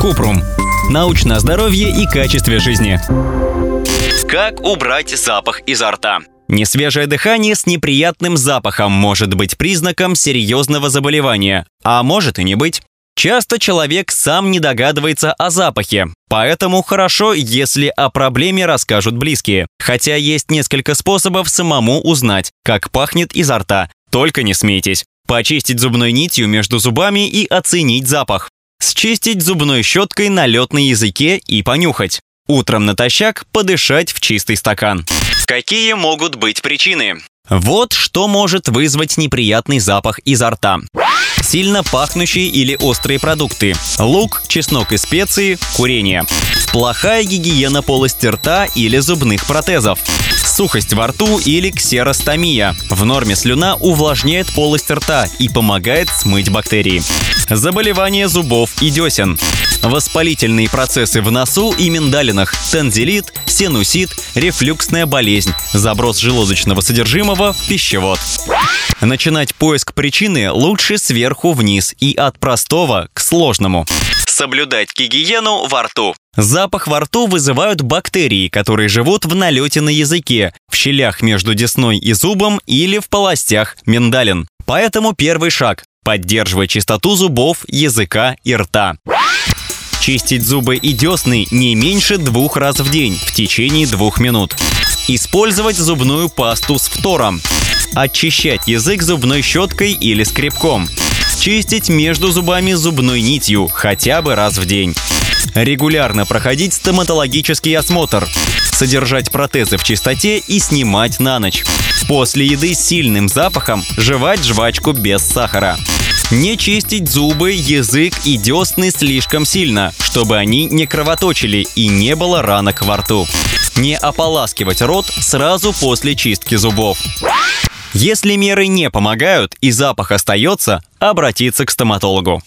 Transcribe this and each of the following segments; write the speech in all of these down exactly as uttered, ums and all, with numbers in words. Купрум. Научное здоровье и качество жизни. Как убрать запах изо рта? Несвежее дыхание с неприятным запахом может быть признаком серьезного заболевания, а может и не быть. Часто человек сам не догадывается о запахе, поэтому хорошо, если о проблеме расскажут близкие. Хотя есть несколько способов самому узнать, как пахнет изо рта. Только не смейтесь. Почистить зубной нитью между зубами и оценить запах. Счистить зубной щеткой налет на языке и понюхать. Утром натощак подышать в чистый стакан. Какие могут быть причины? Вот что может вызвать неприятный запах изо рта. Сильно пахнущие или острые продукты. Лук, чеснок и специи, курение. Плохая гигиена полости рта или зубных протезов. Сухость во рту или ксеростомия. В норме слюна увлажняет полость рта и помогает смыть бактерии. Заболевания зубов и десен. Воспалительные процессы в носу и миндалинах. Тонзиллит, синусит, рефлюксная болезнь. Заброс желудочного содержимого в пищевод. Начинать поиск причины лучше сверху вниз и от простого к сложному. Соблюдать гигиену во рту. Запах во рту вызывают бактерии, которые живут в налете на языке, в щелях между десной и зубом или в полостях миндалин. Поэтому первый шаг – поддерживать чистоту зубов, языка и рта. Чистить зубы и десны не меньше двух раз в день в течение двух минут. Использовать зубную пасту с фтором. Очищать язык зубной щеткой или скребком. Чистить между зубами зубной нитью хотя бы раз в день. Регулярно проходить стоматологический осмотр. Содержать протезы в чистоте и снимать на ночь. После еды с сильным запахом жевать жвачку без сахара. Не чистить зубы, язык и десны слишком сильно, чтобы они не кровоточили и не было ранок во рту. Не ополаскивать рот сразу после чистки зубов. Если меры не помогают и запах остается, обратиться к стоматологу.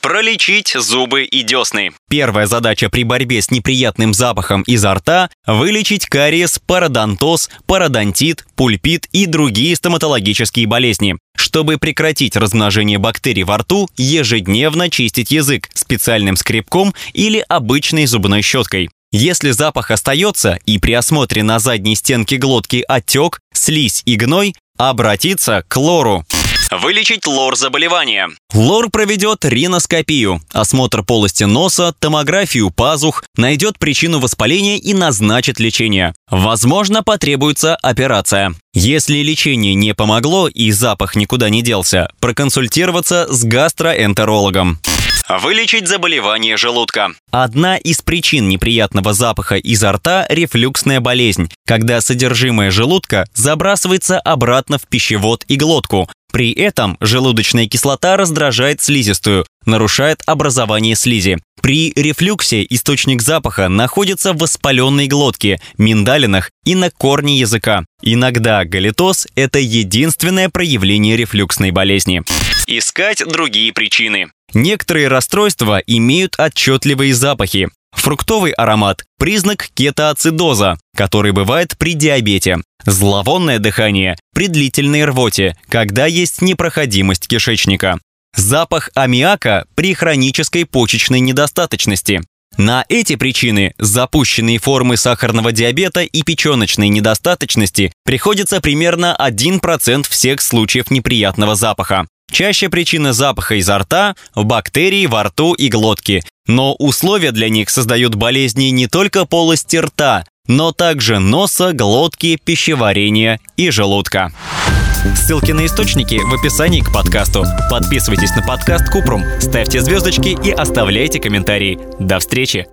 Пролечить зубы и десны. Первая задача при борьбе с неприятным запахом изо рта – вылечить кариес, пародонтоз, пародонтит, пульпит и другие стоматологические болезни. Чтобы прекратить размножение бактерий во рту, ежедневно чистить язык специальным скребком или обычной зубной щеткой. Если запах остается и при осмотре на задней стенке глотки отек, слизь и гной, обратиться к лору. Вылечить лор-заболевания. Лор проведет риноскопию, осмотр полости носа, томографию пазух, найдет причину воспаления и назначит лечение. Возможно, потребуется операция. Если лечение не помогло и запах никуда не делся, проконсультироваться с гастроэнтерологом. Вылечить заболевание желудка. Одна из причин неприятного запаха изо рта – рефлюксная болезнь, когда содержимое желудка забрасывается обратно в пищевод и глотку. При этом желудочная кислота раздражает слизистую, нарушает образование слизи. При рефлюксе источник запаха находится в воспаленной глотке, миндалинах и на корне языка. Иногда галитоз – это единственное проявление рефлюксной болезни. Искать другие причины. Некоторые расстройства имеют отчетливые запахи. Фруктовый аромат – признак кетоацидоза, который бывает при диабете. Зловонное дыхание – при длительной рвоте, когда есть непроходимость кишечника. Запах аммиака – при хронической почечной недостаточности. На эти причины запущенные формы сахарного диабета и печеночной недостаточности приходится примерно один процент всех случаев неприятного запаха. Чаще причина запаха изо рта – бактерии во рту и глотке. Но условия для них создают болезни не только полости рта, но также носа, глотки, пищеварения и желудка. Ссылки на источники в описании к подкасту. Подписывайтесь на подкаст Купрум, ставьте звездочки и оставляйте комментарии. До встречи!